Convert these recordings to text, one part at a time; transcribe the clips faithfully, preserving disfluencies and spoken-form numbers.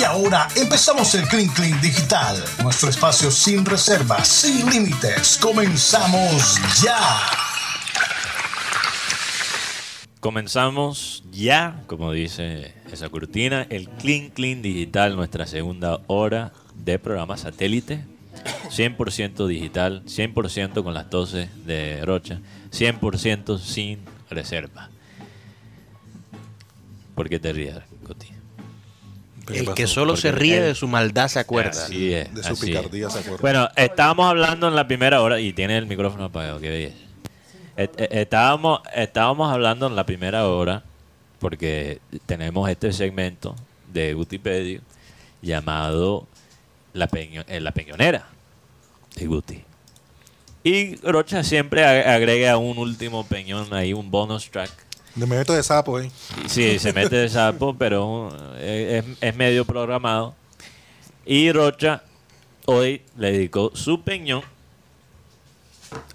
Y ahora empezamos el Clink Clink Digital, nuestro espacio sin reservas, sin límites. ¡Comenzamos ya! Comenzamos ya, como dice esa cortina, el Clink Clink Digital, nuestra segunda hora de programa satélite, cien por ciento digital, cien por ciento con las toses de Rocha, cien por ciento sin reserva. ¿Por qué te ríes, Coti? El que solo Porque se ríe él, de su maldad se acuerda. Así es, de su así picardía es. se acuerda. Bueno, estábamos hablando en la primera hora, y tiene el micrófono apagado, qué belleza. Estábamos, estábamos hablando en la primera hora porque tenemos este segmento de GutiPedia llamado La, Peño, eh, la Peñonera de Guti. Y Rocha siempre agrega un último peñón ahí, un bonus track. Me meto de sapo, ¿eh? Sí, se mete de sapo, pero es, es medio programado. Y Rocha hoy le dedicó su peñón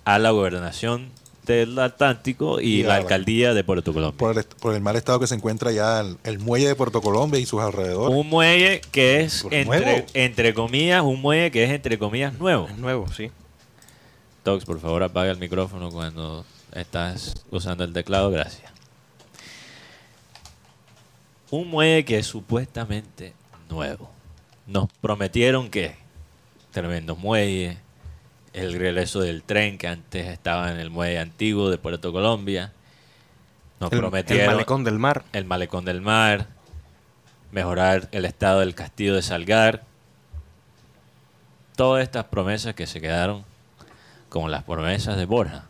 a la gobernación del Atlántico y, y la alcaldía de Puerto Colombia. Por el, por el mal estado que se encuentra ya el, el muelle de Puerto Colombia y sus alrededores. Un muelle que es, entre, entre comillas, un muelle que es, entre comillas, nuevo. Es nuevo, sí. Tox, por favor, apaga el micrófono cuando estás usando el teclado. Gracias. Un muelle que es supuestamente nuevo. Nos prometieron que tremendo muelle, el regreso del tren que antes estaba en el muelle antiguo de Puerto Colombia. Nos el, prometieron... El Malecón del Mar. El Malecón del Mar. Mejorar el estado del Castillo de Salgar. Todas estas promesas que se quedaron como las promesas de Borja.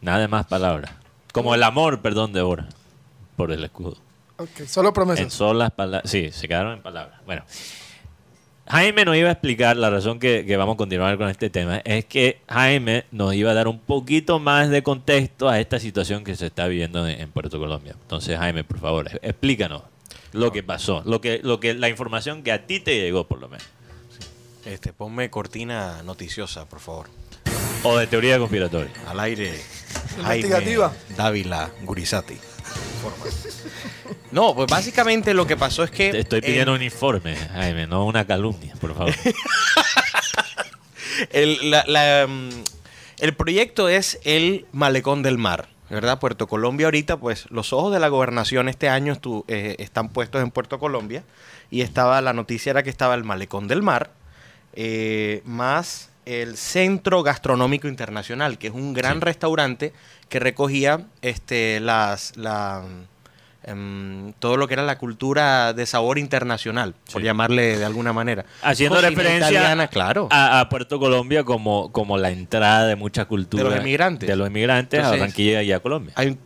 Nada más palabras. Como el amor, perdón, de Borja. Por el escudo. Okay, solo promesas. En solas palabras. Sí, se quedaron en palabras. Bueno. Jaime nos iba a explicar, la razón que, que vamos a continuar con este tema, es que Jaime nos iba a dar un poquito más de contexto a esta situación que se está viviendo en, en Puerto Colombia. Entonces, Jaime, por favor, explícanos lo que pasó, lo que, lo que, la información que a ti te llegó, por lo menos. Este, ponme cortina noticiosa, por favor. O de teoría conspiratoria. Al aire, Jaime Dávila Gurizati. No, pues básicamente lo que pasó es que... Te estoy pidiendo eh, un informe, Jaime, no una calumnia, por favor. el, la, la, el proyecto es el Malecón del Mar, ¿verdad? Puerto Colombia ahorita, pues los ojos de la gobernación este año estu, eh, están puestos en Puerto Colombia y estaba la noticia era que estaba el Malecón del Mar eh, más el Centro Gastronómico Internacional, que es un gran sí. restaurante que recogía este, las... La, Um, todo lo que era la cultura de sabor internacional, sí. por llamarle de alguna manera. Haciendo Cocina referencia italiana, claro. a, a Puerto Colombia como, como la entrada de mucha cultura. De los inmigrantes. De los inmigrantes Entonces, a Barranquilla y a Colombia. Hay un,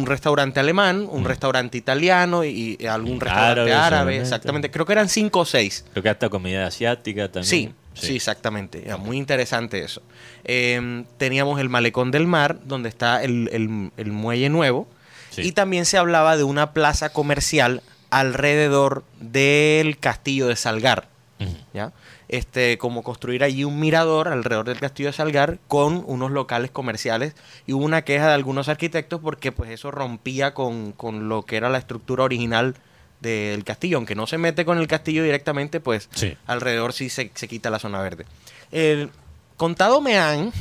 un restaurante alemán, un mm. restaurante italiano y, y algún restaurante árabe. árabe exactamente. Creo que eran cinco o seis. Creo que hasta comida asiática también. Sí. Sí, sí, exactamente. Era muy interesante eso. Eh, teníamos el Malecón del Mar, donde está el, el, el muelle nuevo. Sí. Y también se hablaba de una plaza comercial alrededor del Castillo de Salgar. Uh-huh. ¿Ya? Este, como construir allí un mirador alrededor del Castillo de Salgar con unos locales comerciales. Y hubo una queja de algunos arquitectos porque pues eso rompía con, con lo que era la estructura original del castillo. Aunque no se mete con el castillo directamente, pues sí. alrededor sí se, se quita la zona verde. El contado me han...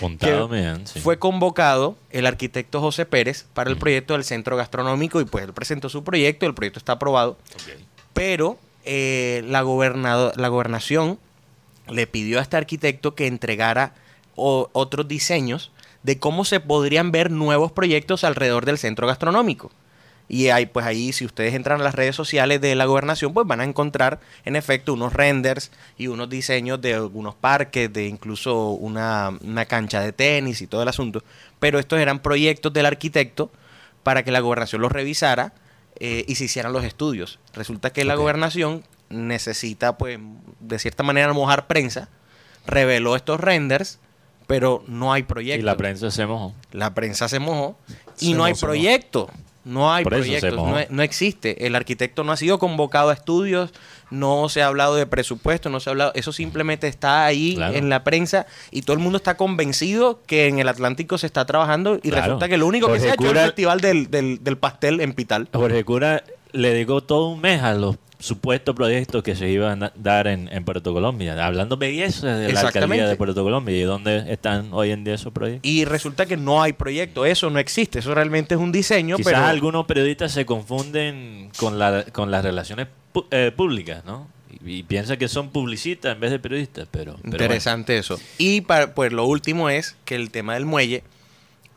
Contado, man, sí. Fue convocado el arquitecto José Pérez para el proyecto del Centro Gastronómico y pues él presentó su proyecto, el proyecto está aprobado, okay. pero eh, la, gobernador, la gobernación le pidió a este arquitecto que entregara o, otros diseños de cómo se podrían ver nuevos proyectos alrededor del Centro Gastronómico. Y ahí, pues ahí, si ustedes entran a las redes sociales de la gobernación, pues van a encontrar, en efecto, unos renders y unos diseños de algunos parques, de incluso una, una cancha de tenis y todo el asunto. Pero estos eran proyectos del arquitecto para que la gobernación los revisara eh, y se hicieran los estudios. Resulta que okay. la gobernación necesita, pues, de cierta manera mojar prensa, reveló estos renders, pero no hay proyecto. Y la prensa se mojó. La prensa se mojó y se no hay proyecto. No hay proyectos, no, no existe. El arquitecto no ha sido convocado a estudios, no se ha hablado de presupuesto, no se ha hablado. Eso simplemente está ahí claro. en la prensa y todo el mundo está convencido que en el Atlántico se está trabajando y claro. resulta que lo único Jorge que se Cura, ha hecho es el festival del, del, del pastel en Pital. Jorge Cura le dedicó todo un mes a los supuesto proyecto que se iba a dar en, en Puerto Colombia, hablando belleza de la alcaldía de Puerto Colombia. ¿Y dónde están hoy en día esos proyectos? Y resulta que no hay proyecto, eso no existe, eso realmente es un diseño. Quizás pero... algunos periodistas se confunden con, la, con las relaciones pu eh, públicas, ¿no? Y, y piensan que son publicistas en vez de periodistas, pero... pero interesante bueno. eso. Y para, pues lo último es que el tema del muelle,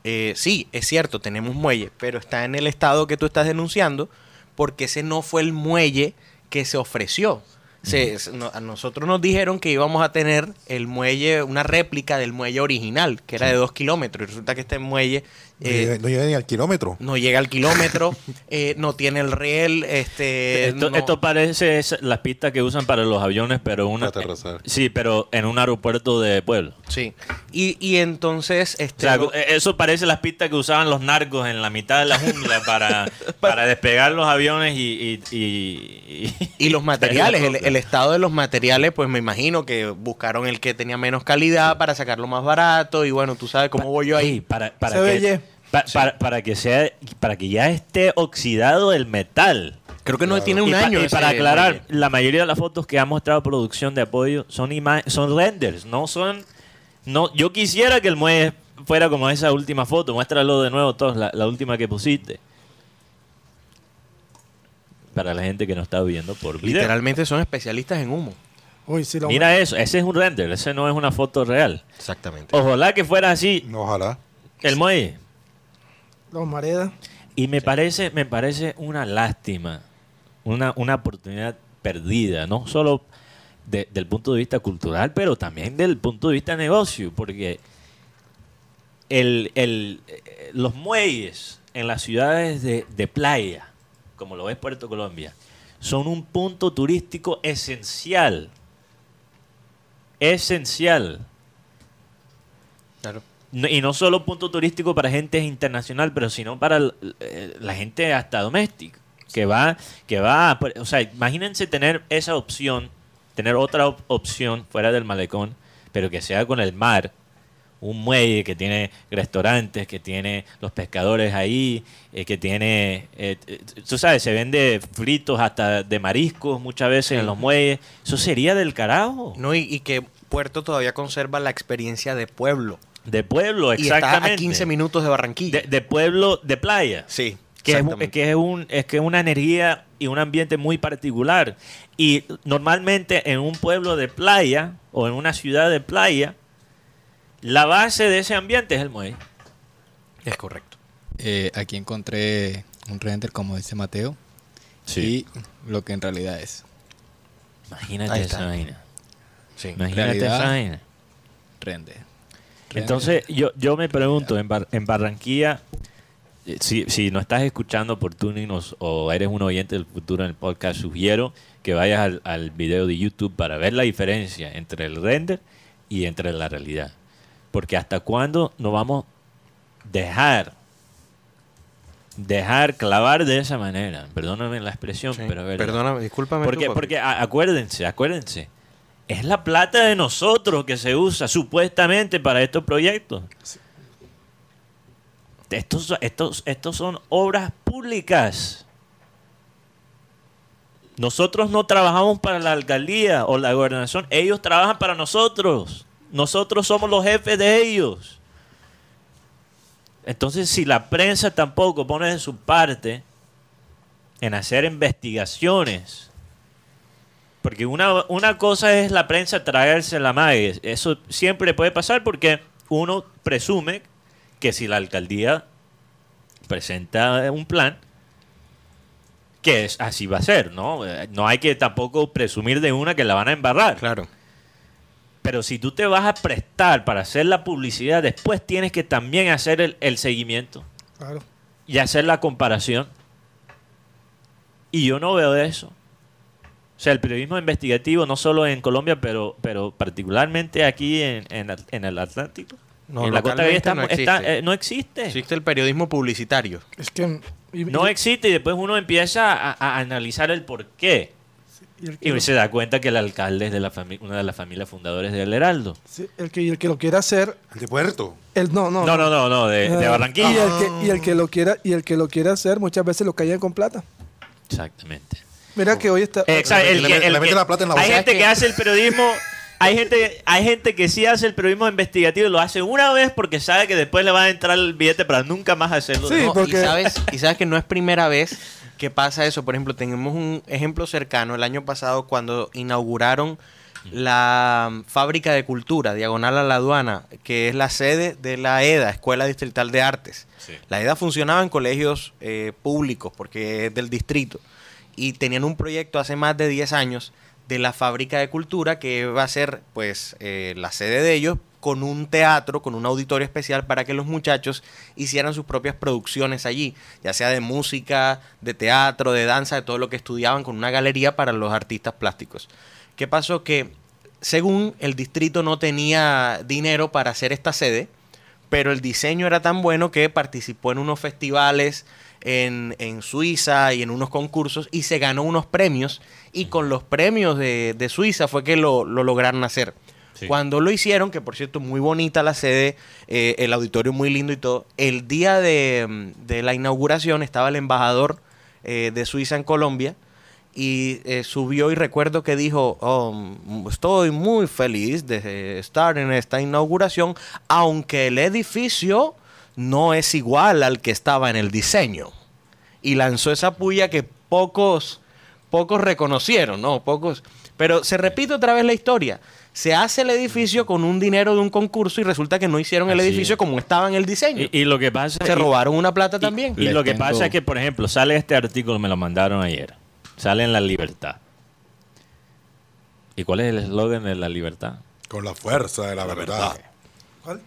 eh, sí, es cierto, tenemos muelle, pero está en el estado que tú estás denunciando, porque ese no fue el muelle que se ofreció. Se, no, a nosotros nos dijeron que íbamos a tener el muelle, una réplica del muelle original, que era sí. de dos kilómetros, y resulta que este muelle eh, no, llega, no llega ni al kilómetro. No llega al kilómetro, eh, no tiene el riel. Este, esto, no, esto parece las pistas que usan para los aviones, pero una eh, sí, pero en un aeropuerto de pueblo. Sí. Y, y entonces, este, o sea, eso parece las pistas que usaban los narcos en la mitad de la jungla para, para despegar los aviones y y, y, y, y los materiales. El, el estado de los materiales, pues me imagino que buscaron el que tenía menos calidad sí. para sacarlo más barato. Y bueno, tú sabes cómo pa voy yo ahí. Para, para, que, pa sí. para, para que sea, para que ya esté oxidado el metal. Creo que claro. no tiene un y año. Pa y para aclarar, muelle. La mayoría de las fotos que ha mostrado producción de apoyo son son renders, no son. No, yo quisiera que el muelle fuera como esa última foto. Muéstralo de nuevo, todos, la, la última que pusiste. Para la gente que no está viendo por video. Literalmente son especialistas en humo. Uy, sí, lo mira bueno. eso, ese es un render, ese no es una foto real. Exactamente. Ojalá que fuera así. No, ojalá. El muelle. Los Mareda. Y me sí. parece, me parece una lástima, una, una oportunidad perdida, no solo de, del punto de vista cultural, pero también del punto de vista de negocio, porque el, el, los muelles en las ciudades de, de playa, como lo es Puerto Colombia, son un punto turístico esencial. Esencial. Claro. No, y no solo punto turístico para gente internacional, pero sino para la gente hasta doméstica. Que va, que va, o sea, imagínense tener esa opción, tener otra op opción fuera del malecón, pero que sea con el mar. Un muelle que tiene restaurantes, que tiene los pescadores ahí, eh, que tiene, eh, tú sabes, se vende fritos hasta de mariscos muchas veces en los muelles. Eso sería del carajo. No, y, y que Puerto todavía conserva la experiencia de pueblo. De pueblo, exactamente. Y está a quince minutos de Barranquilla. De, de pueblo, de playa. Sí, que es, es que es un es que una energía y un ambiente muy particular. Y normalmente en un pueblo de playa o en una ciudad de playa, la base de ese ambiente es el muelle. Es correcto. Eh, aquí encontré un render, como dice Mateo, sí. y lo que en realidad es. Imagínate esa vaina. Sí. Imagínate esa vaina. Render. render. Entonces, yo, yo me pregunto, en, Bar en Barranquilla, si, si no estás escuchando por Tuning o, o eres un oyente del futuro en el podcast, sugiero que vayas al, al video de YouTube para ver la diferencia entre el render y entre la realidad. Porque hasta cuándo nos vamos a dejar, dejar clavar de esa manera. Perdóname la expresión, sí, pero... ¿verdad? Perdóname, discúlpame. Porque, tú, porque acuérdense, acuérdense. Es la plata de nosotros que se usa supuestamente para estos proyectos. Sí. Estos, estos, estos son obras públicas. Nosotros no trabajamos para la alcaldía o la gobernación. Ellos trabajan para nosotros. Nosotros somos los jefes de ellos. Entonces, si la prensa tampoco pone de su parte en hacer investigaciones, porque una, una cosa es la prensa traerse la mague, eso siempre puede pasar porque uno presume que si la alcaldía presenta un plan, que es, así va a ser, ¿no? No hay que tampoco presumir de una que la van a embarrar. Claro. Pero si tú te vas a prestar para hacer la publicidad, después tienes que también hacer el, el seguimiento. Claro. Y hacer la comparación. Y yo no veo eso. O sea, el periodismo investigativo, no solo en Colombia, pero, pero particularmente aquí en, en, en el Atlántico. No, en la costa de está, no existe. Está, eh, no existe. Existe el periodismo publicitario. Es que, y, y, no existe y después uno empieza a, a analizar el por qué. Y, y se da cuenta que el alcalde es de la una de las familias fundadoras del Heraldo. Sí, el que, y el que lo quiera hacer... ¿El de Puerto? El, no, no, no, no, no, no de, uh, de Barranquilla. Y el, que, y, el que lo quiera, y el que lo quiera hacer muchas veces lo callan con plata. Exactamente. Mira que hoy está... Exacto, el, el, el, el, le mete la plata en la bolsa. Hay gente que hace el periodismo... Hay gente, hay gente que sí hace el periodismo investigativo y lo hace una vez porque sabe que después le va a entrar el billete para nunca más hacerlo. Sí, no, porque... y, sabes, y sabes que no es primera vez que pasa eso. Por ejemplo, tenemos un ejemplo cercano. El año pasado, cuando inauguraron la fábrica de cultura, diagonal a la aduana, que es la sede de la EDA, Escuela Distrital de Artes. Sí. La EDA funcionaba en colegios eh, públicos porque es del distrito. Y tenían un proyecto hace más de diez años de la fábrica de cultura, que va a ser pues eh, la sede de ellos, con un teatro, con un auditorio especial para que los muchachos hicieran sus propias producciones allí, ya sea de música, de teatro, de danza, de todo lo que estudiaban, con una galería para los artistas plásticos. ¿Qué pasó? Que según el distrito no tenía dinero para hacer esta sede, pero el diseño era tan bueno que participó en unos festivales en, en Suiza y en unos concursos y se ganó unos premios, y con los premios de, de Suiza fue que lo, lo lograron hacer. Sí. Cuando lo hicieron, que por cierto muy bonita la sede, eh, el auditorio muy lindo y todo, el día de, de la inauguración estaba el embajador eh, de Suiza en Colombia y eh, subió, y recuerdo que dijo, oh, estoy muy feliz de estar en esta inauguración, aunque el edificio no es igual al que estaba en el diseño. Y lanzó esa puya que pocos, pocos reconocieron, ¿no? Pocos. Pero se repite otra vez la historia. Se hace el edificio con un dinero de un concurso y resulta que no hicieron el Así edificio es. como estaba en el diseño. Y, y lo que pasa se y, robaron una plata y, también. Y, y lo que tengo... pasa es que, por ejemplo, sale este artículo, me lo mandaron ayer. Sale en La Libertad. ¿Y cuál es el eslogan de La Libertad? Con la fuerza de la, la verdad. verdad. ¿Cuál?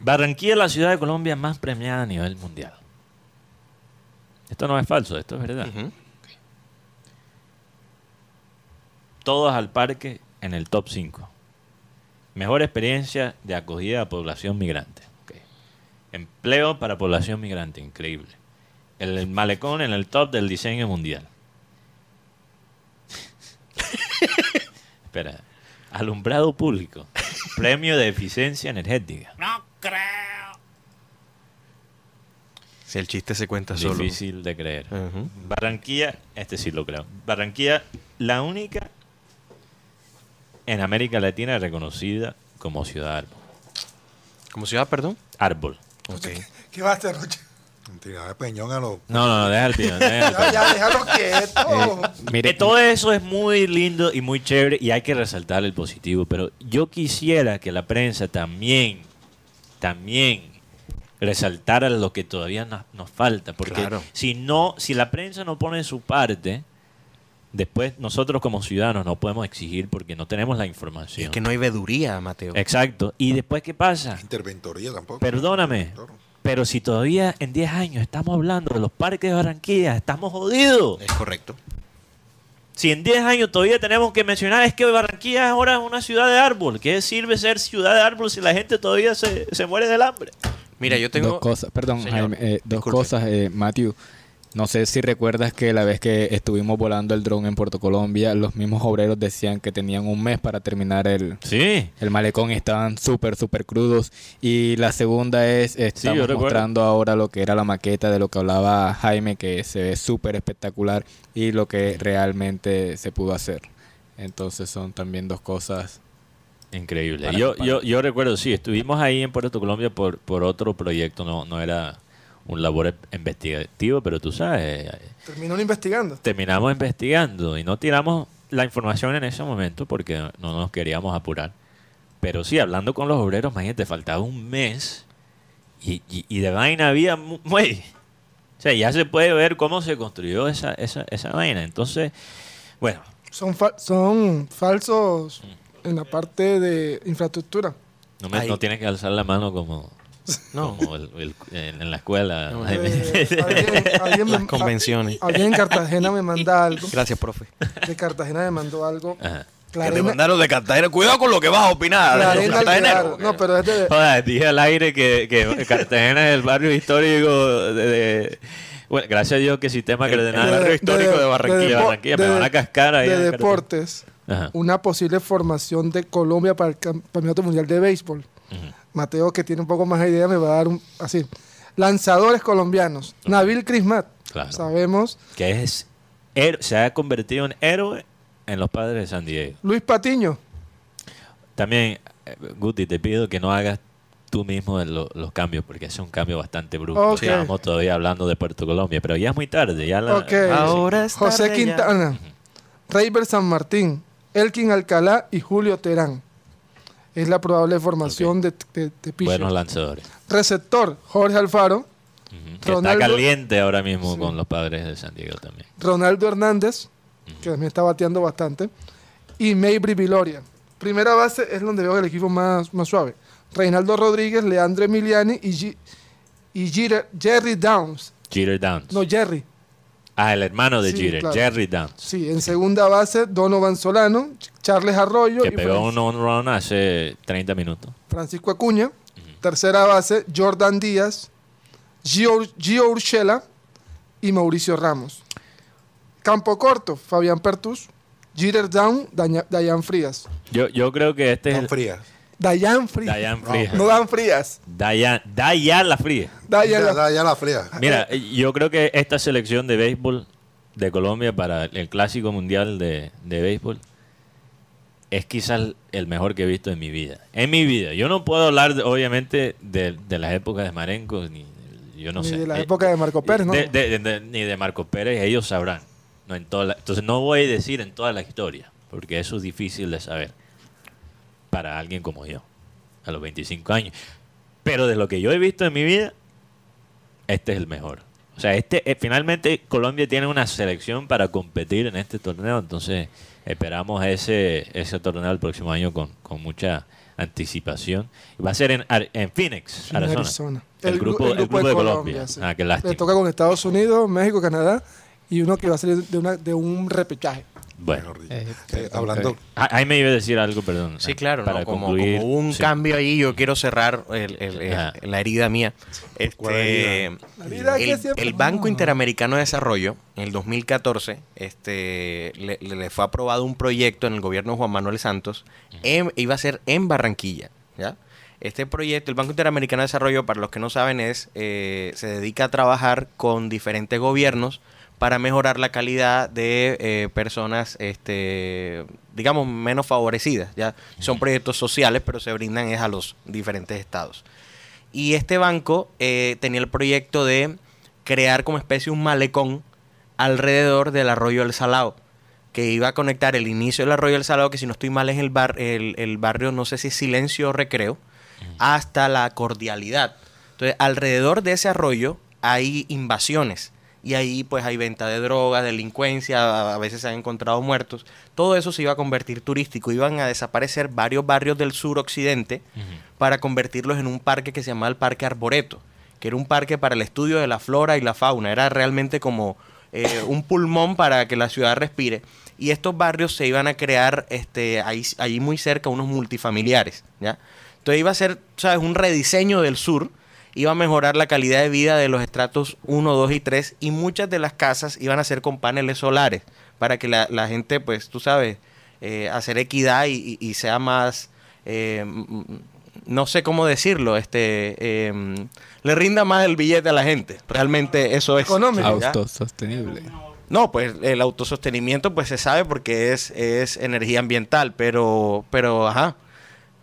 Barranquilla es la ciudad de Colombia más premiada a nivel mundial. Esto no es falso, esto es verdad. Uh-huh. Okay. Todos al parque en el top cinco. Mejor experiencia de acogida a población migrante. Okay. Empleo para población migrante, increíble. El, el malecón en el top del diseño mundial. Espera. Alumbrado público. Premio de eficiencia energética. No creo. Si el chiste se cuenta solo. Difícil de creer. Uh-huh. Barranquilla, este sí lo creo. Barranquilla, la única en América Latina reconocida como ciudad árbol. ¿Como ciudad, perdón? Árbol. Okay. ¿Qué, ¿Qué va a hacer, Rocha? De peñón a los... No, no, no, deja el piñón. Ya, ya, déjalo quieto. Eh, mire, todo eso es muy lindo y muy chévere y hay que resaltar el positivo, pero yo quisiera que la prensa también, también resaltara lo que todavía no, nos falta, porque claro. si no, si la prensa no pone su parte, después nosotros como ciudadanos no podemos exigir porque no tenemos la información. Es que no hay veeduría, Mateo. Exacto. ¿Y después qué pasa? Interventoría tampoco. Perdóname. Interventor. Pero si todavía en diez años estamos hablando de los parques de Barranquilla, estamos jodidos. Es correcto. Si en diez años todavía tenemos que mencionar es que Barranquilla ahora es una ciudad de árbol. ¿Qué sirve ser ciudad de árbol si la gente todavía se, se muere del hambre? Mira, yo tengo... Dos cosas, perdón, Jaime, eh, dos disculpe. cosas, eh, Matthew. No sé si recuerdas que la vez que estuvimos volando el dron en Puerto Colombia, los mismos obreros decían que tenían un mes para terminar el, sí. el malecón, y estaban súper, súper crudos. Y la segunda es, estamos sí, mostrando ahora lo que era la maqueta de lo que hablaba Jaime, que se ve súper espectacular, y lo que realmente se pudo hacer. Entonces son también dos cosas increíbles. Yo, yo, yo recuerdo, sí, estuvimos ahí en Puerto Colombia por, por otro proyecto, no, no era... un labor investigativo, pero tú sabes... Terminaron investigando. Terminamos investigando y no tiramos la información en ese momento porque no nos queríamos apurar. Pero sí, hablando con los obreros, imagínate, faltaba un mes y, y, y de vaina había... Muy, o sea, ya se puede ver cómo se construyó esa, esa, esa vaina. Entonces, bueno... Son, fa- son falsos en la parte de infraestructura. No, me, no tienes que alzar la mano como... No, como el, el, el, en la escuela. No, eh, alguien, alguien Las me, convenciones. Alguien en Cartagena me manda algo. Gracias, profe. De Cartagena me mandó algo. Clarena, que te mandaron de Cartagena. Cuidado con lo que vas a opinar. Cartagena. No, pero es de... Joder, dije al aire que, que Cartagena es el barrio histórico de... de... Bueno, gracias a Dios que sistema que el barrio de, histórico de, de Barranquilla. De, Barranquilla de, me van a cascar ahí. De deportes. Ajá. Una posible formación de Colombia para el Campeonato Mundial de Béisbol. Uh-huh. Mateo, que tiene un poco más de idea, me va a dar un, así. Lanzadores colombianos. Nabil Crismat. Claro. Sabemos. Que es se ha convertido en héroe en Los Padres de San Diego. Luis Patiño. También, Guti, te pido que no hagas tú mismo lo, los cambios, porque es un cambio bastante brusco. Okay. Estábamos todavía hablando de Puerto Colombia, pero ya es muy tarde. Ya la, okay. Ahora es tarde. José Quintana, Reyber San Martín, Elkin Alcalá y Julio Terán. Es la probable formación okay. de, de, de Pichos. Buenos lanzadores. Receptor, Jorge Alfaro. Uh-huh. Ronaldo, está caliente ahora mismo sí. con Los Padres de San Diego también. Ronaldo Hernández, uh-huh. que también está bateando bastante. Y Mabry Viloria. Primera base es donde veo el equipo más, más suave. Reinaldo Rodríguez, Leandro Emiliani y, G y Jeter, Jerry Downs. Jeter Downs. No, Jerry. Ah, el hermano de sí, Jeter, claro. Jerry Downs. Sí, en segunda base, Donovan Solano, Charles Arroyo. Que y pegó un on-run hace treinta minutos. Francisco Acuña. Uh-huh. Tercera base, Jordan Díaz, Gio, Gio Urshela y Mauricio Ramos. Campo corto, Fabián Pertus, Jeter Downs, Dayan Frías. Yo, yo creo que este Don es... Frías. Dayan Frías. Dayan Frías. No, no Dan Frías. Dayan, Dayan la Fría. Dayan la, Dayan la Fría. Mira, yo creo que esta selección de béisbol de Colombia para el Clásico Mundial de, de Béisbol es quizás el mejor que he visto en mi vida. En mi vida. Yo no puedo hablar, obviamente, de, de las épocas de Marenco, ni yo no ni sé. de la eh, época de Marco Pérez, ¿no? De, de, de, de, ni de Marco Pérez, ellos sabrán. No, en toda la, entonces no voy a decir en toda la historia, porque eso es difícil de saber para alguien como yo, a los veinticinco años. Pero de lo que yo he visto en mi vida, este es el mejor. O sea, este eh, finalmente Colombia tiene una selección para competir en este torneo, entonces esperamos ese, ese torneo el próximo año con, con mucha anticipación. Va a ser en, en Phoenix, sí, Arizona. Arizona. El, el, grupo, el, grupo el grupo de, de Colombia. Colombia sí. Ah, qué lástima. Le toca con Estados Unidos, México, Canadá y uno que va a salir de, una, de un repechaje. Bueno, eh, eh, hablando... Ahí me iba a decir algo, perdón. Sí, claro, para no, como, como un sí. cambio ahí, yo quiero cerrar el, el, el, la herida mía. Este, herida? La herida el, es que el Banco Interamericano de Desarrollo, en el dos mil catorce, este, le, le fue aprobado un proyecto en el gobierno de Juan Manuel Santos, en, iba a ser en Barranquilla, ¿ya? Este proyecto, el Banco Interamericano de Desarrollo, para los que no saben, es eh, se dedica a trabajar con diferentes gobiernos para mejorar la calidad de eh, personas, este, digamos, menos favorecidas. Ya son proyectos sociales, pero se brindan es a los diferentes estados. Y este banco eh, tenía el proyecto de crear como especie un malecón alrededor del Arroyo del Salado, que iba a conectar el inicio del Arroyo del Salado, que si no estoy mal es el, bar, el, el barrio, no sé si Silencio o Recreo, hasta la Cordialidad. Entonces, alrededor de ese arroyo hay invasiones. Y ahí pues hay venta de drogas, delincuencia, a veces se han encontrado muertos. Todo eso se iba a convertir turístico. Iban a desaparecer varios barrios del sur occidente uh-huh. para convertirlos en un parque que se llamaba el Parque Arboreto, que era un parque para el estudio de la flora y la fauna. Era realmente como eh, un pulmón para que la ciudad respire. Y estos barrios se iban a crear este, ahí, ahí muy cerca unos multifamiliares, ¿ya? Entonces iba a ser, ¿sabes?, un rediseño del sur. Iba a mejorar la calidad de vida de los estratos uno, dos y tres y muchas de las casas iban a ser con paneles solares para que la, la gente, pues, tú sabes, eh, hacer equidad y, y, y sea más, eh, no sé cómo decirlo, este eh, le rinda más el billete a la gente. Realmente eso es económico. Autosostenible. No, pues el autosostenimiento pues se sabe porque es, es energía ambiental, pero, pero ajá.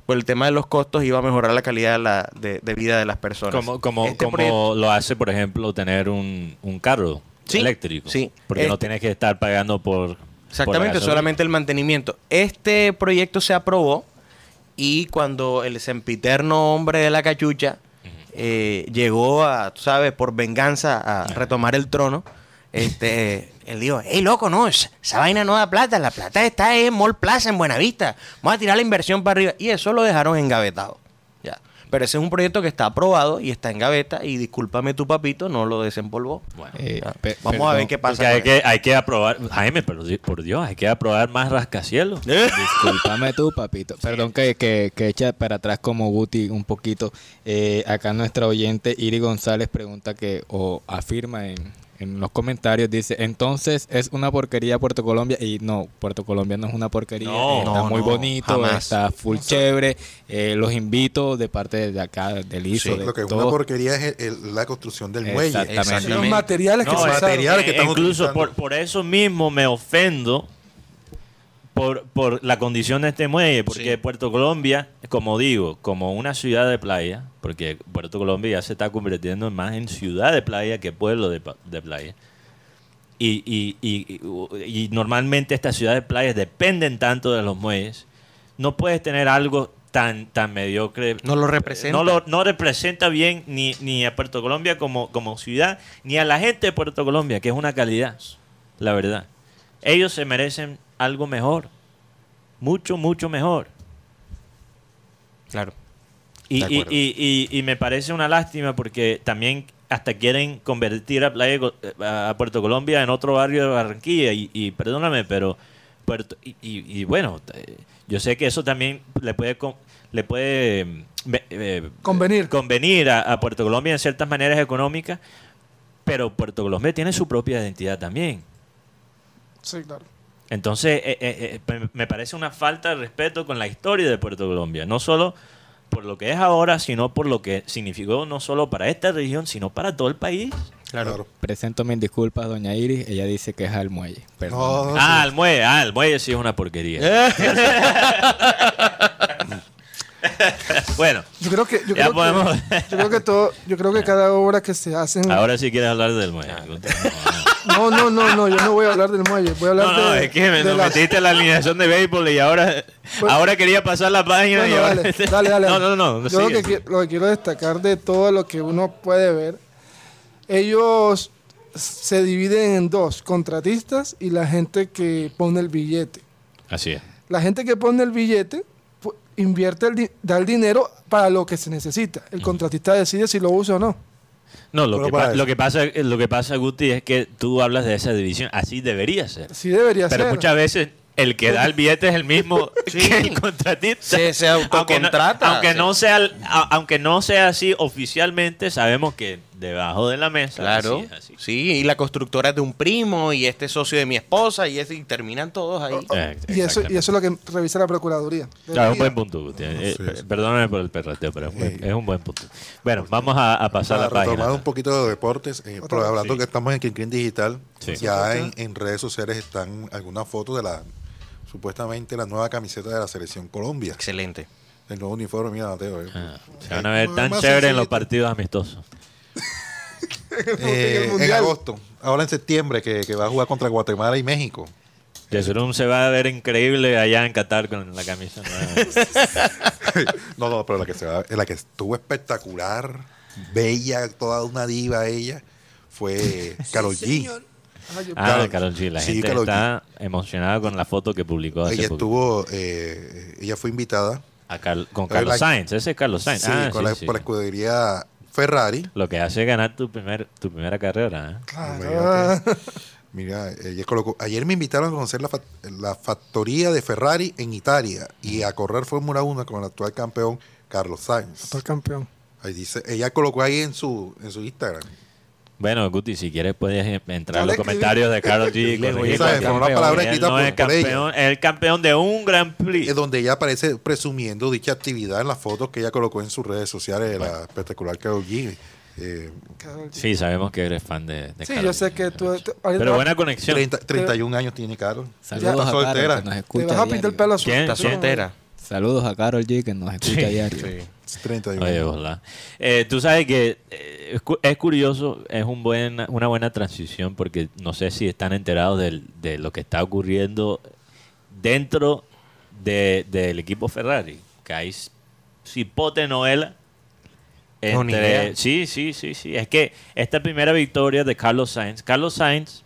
Por el tema de los costos iba a mejorar la calidad de, la, de, de vida de las personas. Como, como, este como proyecto... lo hace, por ejemplo, tener un, un carro sí, eléctrico. Sí. Porque este... no tienes que estar pagando por... Exactamente, por solamente el mantenimiento. Este proyecto se aprobó y cuando el sempiterno hombre de la cachucha uh-huh. eh, llegó a, tú sabes, por venganza a uh-huh. retomar el trono, este... Él dijo, hey, loco, no, esa vaina no da plata, la plata está en Mall Plaza, en Buenavista, vamos a tirar la inversión para arriba. Y eso lo dejaron engavetado. Ya. Pero ese es un proyecto que está aprobado y está en gaveta y discúlpame tu papito, no lo desempolvó. Bueno, eh, vamos a ver no, qué pasa. Hay que, hay que aprobar, Jaime, pero por Dios, hay que aprobar más rascacielos. ¿Eh? Discúlpame tu papito. Sí. Perdón que, que, que echa para atrás como Guti un poquito. Eh, acá nuestra oyente Iri González pregunta que, o afirma en... en los comentarios dice, entonces es una porquería Puerto Colombia, y no, Puerto Colombia no es una porquería, no, está no, muy no, bonito, jamás. Está full no sé. chévere, eh, los invito de parte de acá, del I S O. Sí, de lo que es una porquería es el, el, la construcción del muelle. Exactamente. Los materiales que no, se materiales que estamos Incluso por, por eso mismo me ofendo por, por la condición de este muelle, porque sí. Puerto Colombia, como digo, como una ciudad de playa, porque Puerto Colombia ya se está convirtiendo más en ciudad de playa que pueblo de, de playa. Y, y, y, y, y normalmente estas ciudades de playa dependen tanto de los muelles. No puedes tener algo tan, tan mediocre. No lo representa. No, lo, no representa bien ni, ni a Puerto Colombia como, como ciudad, ni a la gente de Puerto Colombia, que es una calidad, la verdad. Ellos se merecen algo mejor, mucho, mucho mejor. Claro. Y, y, y, y, y me parece una lástima porque también hasta quieren convertir a, Playa, a Puerto Colombia en otro barrio de Barranquilla. Y, y perdóname, pero Puerto, y, y, y bueno, yo sé que eso también le puede le puede eh, convenir, convenir a, a Puerto Colombia en ciertas maneras económicas, pero Puerto Colombia tiene su propia identidad también. Sí, claro. Entonces, eh, eh, eh, me parece una falta de respeto con la historia de Puerto Colombia, no solo por lo que es ahora, sino por lo que significó no solo para esta región, sino para todo el país. Claro. Claro. Presento mis disculpas, doña Iris, ella dice que es al muelle. Oh, ah, al muelle, ah, al muelle sí es una porquería. Bueno, yo creo que yo creo podemos... que, yo creo que todo, yo creo que cada obra que se hace. Ahora sí quieres hablar del muelle. No, no, no, no, yo no voy a hablar del muelle, voy a hablar no, no, de, es que me de no, las... metiste la alineación de béisbol y ahora, bueno, ahora quería pasar la página bueno, y ahora... dale, dale, dale. No, no, no, no. Yo lo que, lo que quiero destacar de todo lo que uno puede ver, ellos se dividen en dos, contratistas y la gente que pone el billete. Así es. La gente que pone el billete invierte, el di da el dinero para lo que se necesita. El contratista decide si lo usa o no. No, lo que, pa lo que pasa, lo que pasa, Guti, es que tú hablas de esa división. Así debería ser. Así debería Pero ser. Pero muchas veces el que da el billete es el mismo sí. que el contratista. Se, se autocontrata. Aunque no, aunque, sí. no sea, a, aunque no sea así oficialmente, sabemos que debajo de la mesa. Claro. Así, así. Sí, y la constructora es de un primo, y este es socio de mi esposa, y, este, y terminan todos ahí. Oh, oh. Y, eso, y eso es lo que revisa la Procuraduría. Claro, es un buen punto, Guti. No, eh, sí, sí. Perdóname por el perrateo, pero sí. es un buen punto. Bueno, vamos a, a pasar a la página. Un poquito de deportes, eh, pero hablando sí. que estamos en Clink Clink Digital, sí. ya en, en redes sociales están algunas fotos de la supuestamente la nueva camiseta de la Selección Colombia. Excelente. El nuevo uniforme, mira, Mateo. Eh. Ah, se van a ver eh, tan chévere sencillito. En los partidos amistosos. Eh, en agosto, ahora en septiembre que, que va a jugar contra Guatemala y México. Yesurum se va a ver increíble allá en Qatar con la camisa nueva. No, no, pero la que, se va, la que estuvo espectacular, bella, toda una diva ella, fue Karol G. Ah, Karol G, la sí, gente Karol está G. emocionada con la foto que publicó hace ella poco. Estuvo, eh, ella fue invitada a Car con Carlos la, Sainz, ese es Carlos Sainz. Sí, ah, con sí, la, sí. la escudería Ferrari. Lo que hace es ganar tu, primer, tu primera carrera. ¿Eh? Claro. Mira, ella colocó, ayer me invitaron a conocer la, la factoría de Ferrari en Italia y a correr Fórmula uno con el actual campeón Carlos Sainz. Actual campeón. Ahí dice, ella colocó ahí en su, en su Instagram. Bueno, Guti, si quieres puedes entrar en los comentarios de Karol G. Es el campeón de un Grand Prix. Es donde ella aparece presumiendo dicha actividad en las fotos que ella colocó en sus redes sociales de la espectacular Karol G. Eh, sí, sabemos que eres fan de, de sí, Karol G. Sí, yo sé que tú... Pero buena conexión. treinta, treinta y un años tiene Karol. Saludos a soltera. Te vas a pintar el pelo azul. Soltera. Saludos a Karol G, que nos escucha sí, diario. Sí. treinta y uno. Oye, hola. Eh, tú sabes que eh, es, cu es curioso, es un buen, una buena transición, porque no sé si están enterados del, de lo que está ocurriendo dentro de, del equipo Ferrari. Que hay cipote novela. Entre, no, sí, sí, sí, sí. Es que esta primera victoria de Carlos Sainz. Carlos Sainz,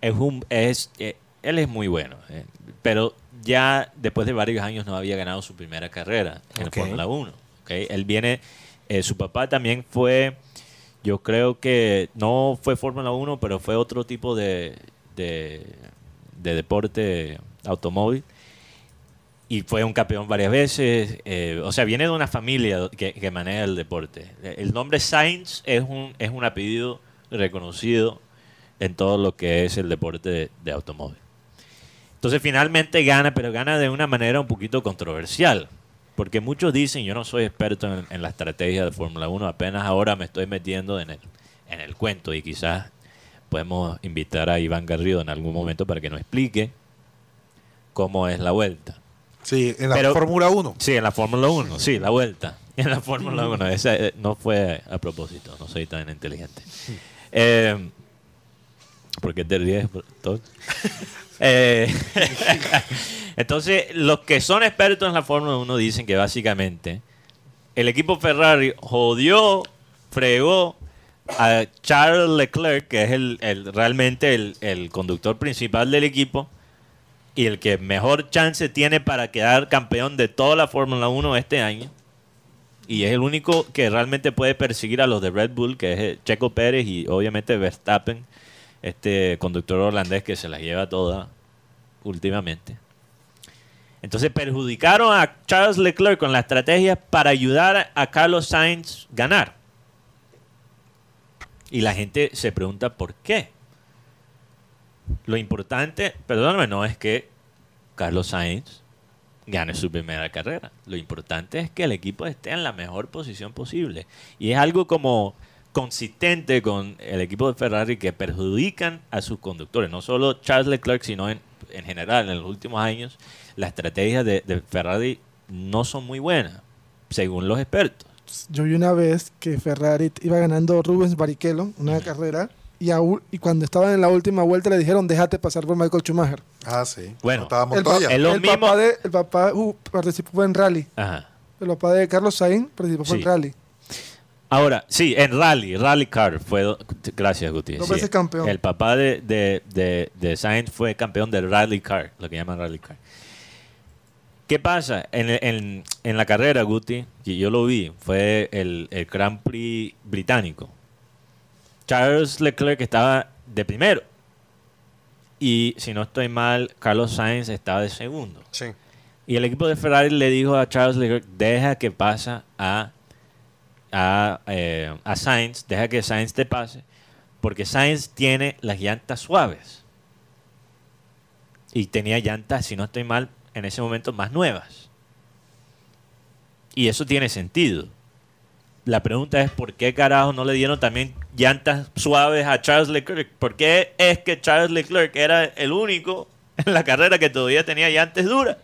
es un, es, eh, él es muy bueno, eh, pero... ya después de varios años no había ganado su primera carrera en okay. Fórmula uno. ¿Okay? Él viene, eh, su papá también fue, yo creo que no fue Fórmula uno, pero fue otro tipo de, de, de deporte automóvil. Y fue un campeón varias veces. Eh, o sea, viene de una familia que, que maneja el deporte. El nombre Sainz es un, es un apellido reconocido en todo lo que es el deporte de, de automóvil. Entonces finalmente gana, pero gana de una manera un poquito controversial, porque muchos dicen, yo no soy experto en, en la estrategia de Fórmula uno, apenas ahora me estoy metiendo en el, en el cuento, y quizás podemos invitar a Iván Garrido en algún momento para que nos explique cómo es la vuelta. Sí, en la Fórmula uno. Sí, en la Fórmula uno, sí, la vuelta. En la Fórmula uno, esa no fue a propósito, no soy tan inteligente. Eh, ¿Por qué te ríes? Eh, Entonces, los que son expertos en la Fórmula uno dicen que básicamente el equipo Ferrari jodió, fregó a Charles Leclerc, que es el, el realmente el, el conductor principal del equipo, y el que mejor chance tiene para quedar campeón de toda la Fórmula uno este año. Y es el único que realmente puede perseguir a los de Red Bull, que es Checo Pérez y obviamente Verstappen, este conductor holandés que se las lleva todas últimamente. Entonces perjudicaron a Charles Leclerc con la estrategia para ayudar a Carlos Sainz a ganar. Y la gente se pregunta por qué. Lo importante, perdóname, no es que Carlos Sainz gane su primera carrera. Lo importante es que el equipo esté en la mejor posición posible. Y es algo como consistente con el equipo de Ferrari, que perjudican a sus conductores. No solo Charles Leclerc, sino en, en general, en los últimos años, las estrategias de, de Ferrari no son muy buenas, según los expertos. Yo vi una vez que Ferrari iba ganando Rubens Barrichello, una uh-huh. carrera, Y, a, y cuando estaban en la última vuelta le dijeron, déjate pasar por Michael Schumacher. Ah, sí. Bueno, el, pa el, el mismo... papá, de, el papá uh, participó en rally. Ajá. El papá de Carlos Sainz participó sí. en rally. Ahora, sí, en rally, rally car. Fue, gracias, Guti. Dos veces sí. campeón. El papá de, de, de, de Sainz fue campeón de rally car, lo que llaman rally car. ¿Qué pasa? En, en, en la carrera, Guti, que yo lo vi, fue el, el Grand Prix británico. Charles Leclerc estaba de primero y, si no estoy mal, Carlos Sainz estaba de segundo. Sí. Y el equipo de Ferrari le dijo a Charles Leclerc, deja que pasa a, a, eh, a Sainz, deja que Sainz te pase, porque Sainz tiene las llantas suaves. Y tenía llantas, si no estoy mal, en ese momento más nuevas. Y eso tiene sentido. La pregunta es, ¿por qué carajo no le dieron también llantas suaves a Charles Leclerc? ¿Por qué es que Charles Leclerc era el único en la carrera que todavía tenía llantas duras?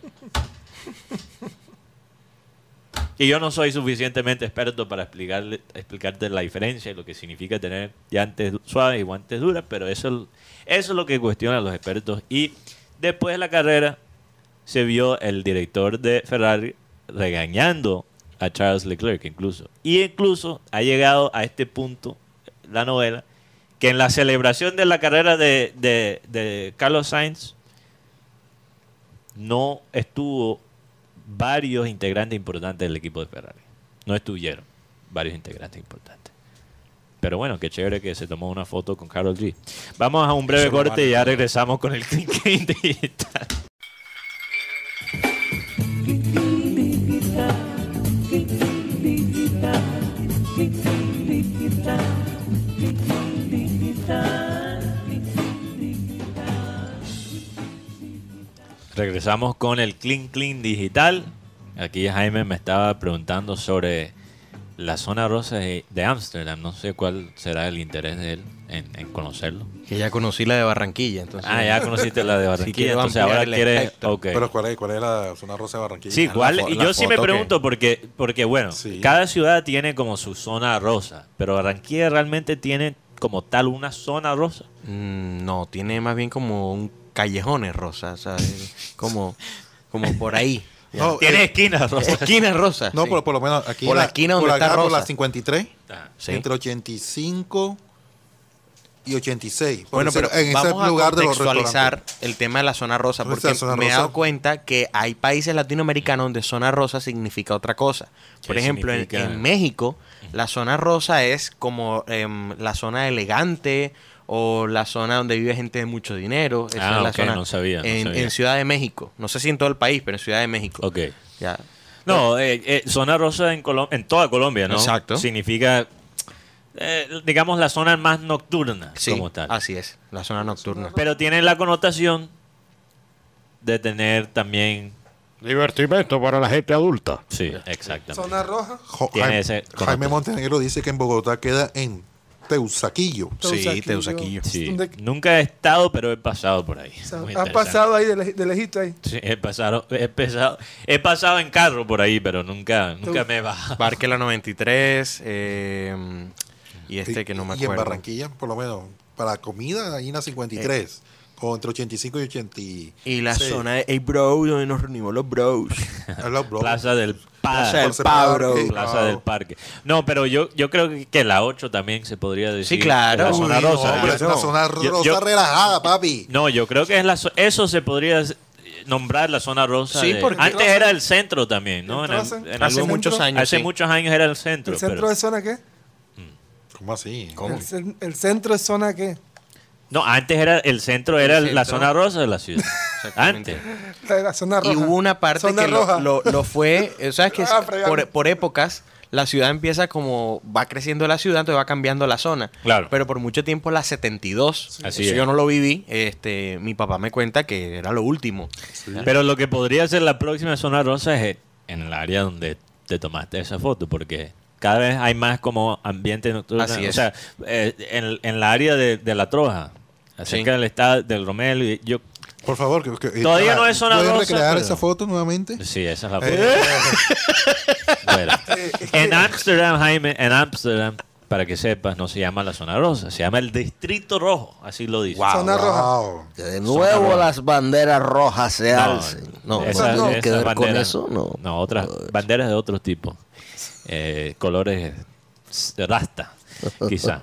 Y yo no soy suficientemente experto para explicarle, explicarte la diferencia y lo que significa tener llantas suaves y guantes duras, pero eso, eso es lo que cuestionan los expertos. Y después de la carrera se vio el director de Ferrari regañando a Charles Leclerc incluso. Y incluso ha llegado a este punto la novela, que en la celebración de la carrera de, de, de Carlos Sainz no estuvo varios integrantes importantes del equipo de Ferrari. No estuvieron varios integrantes importantes. Pero bueno, qué chévere que se tomó una foto con Karol G. Vamos a un breve corte vale. y ya regresamos con el Clink Clink Digital. Regresamos con el Clink Clink Digital. Aquí Jaime me estaba preguntando sobre la zona rosa de Ámsterdam. No sé cuál será el interés de él en, en conocerlo. Que ya conocí la de Barranquilla. Entonces... Ah, ya conociste la de Barranquilla. Sí, entonces ahora quieres... Okay. Pero ¿cuál es, cuál es la zona rosa de Barranquilla? Sí, ¿cuál? Y yo sí me pregunto que... porque, porque, bueno, sí. cada ciudad tiene como su zona rosa, pero Barranquilla realmente tiene como tal una zona rosa. Mm, no, tiene más bien como un... callejones rosas, ¿sabes? Como, como por ahí. No, tiene eh, esquinas rosas. Esquinas rosas. No, sí. por, por lo menos aquí. Por la, la esquina donde por está acá, Rosa. Por la cincuenta y tres, ¿sí? Entre ochenta y cinco y ochenta y seis. Bueno, pero en vamos ese a lugar contextualizar de el tema de la zona rosa, porque ¿es zona me rosa? He dado cuenta que hay países latinoamericanos donde zona rosa significa otra cosa. Por ejemplo, en, en México, la zona rosa es como eh, la zona elegante, o la zona donde vive gente de mucho dinero. Esa ah, es la okay. zona. No sabía, no en, sabía. En Ciudad de México. No sé si en todo el país, pero en Ciudad de México. Ok. Ya. No, eh, eh, zona rosa en, en toda Colombia, ¿no? Exacto. Significa eh, digamos, la zona más nocturna, sí, como tal. Así es, la zona nocturna. Pero tiene la connotación de tener también divertimento para la gente adulta. Sí, exactamente. Zona roja. Jo Jaime, Jaime Montenegro dice que en Bogotá queda en Teusaquillo. Teusaquillo. Sí, Teusaquillo. Sí. Nunca he estado, pero he pasado por ahí. O sea, has pasado ahí de, le de lejito ahí. Sí, he pasado, he pasado, he pasado en carro por ahí, pero nunca, nunca me he bajado. Parque La noventa y tres, eh, y este y, que no me acuerdo. Y en Barranquilla, por lo menos, para comida, ahí en la cincuenta y tres. Eh. Entre ochenta y cinco y ochenta y seis. Y la zona de Hey Bro, donde nos reunimos los bros. Los bros. Plaza del Pabro. Plaza del Pabro. Plaza del Parque. No, pero yo, yo creo que la ocho también se podría decir. Sí, claro. La zona rosa. No, yo, es una no. zona rosa yo, yo, relajada, papi. No, yo creo que es la, eso se podría nombrar la zona rosa. Sí, porque de, antes clase, era el centro también, ¿no? En el, en hace algún, muchos años. Hace sí. muchos años era el centro. ¿El centro pero, de zona qué? ¿Cómo así? ¿Cómo? ¿El, el centro de zona qué? No, antes era el centro, era el centro, la zona rosa de la ciudad. Antes. La, la zona roja. Y hubo una parte zona que lo, lo, lo fue, ¿sabes qué? Ah, por, por épocas, la ciudad empieza como, va creciendo la ciudad, entonces va cambiando la zona. Claro. Pero por mucho tiempo la setenta y dos, sí. Así yo no lo viví, este, mi papá me cuenta que era lo último. Sí. Pero lo que podría ser la próxima zona rosa es en el área donde te tomaste esa foto, porque cada vez hay más como ambiente nocturno. Así es. O sea, eh, en, en la área de, de La Troja, acerca sí. del estado del Romero. Y yo, por favor, que, que, todavía ah, no es zona rosa. ¿Puedes recrear pero... esa foto nuevamente? Sí, esa es la foto. Eh. Bueno. Eh, es que... En Ámsterdam, Jaime, en Ámsterdam, para que sepas, no se llama la zona rosa, se llama el distrito rojo, así lo dice. Wow, zona wow. roja. Que de nuevo zona las roja. banderas rojas se no, alcen. No, esas, no, esas banderas, con eso, no. No, otras banderas de otro tipo. Eh, colores rasta, quizá.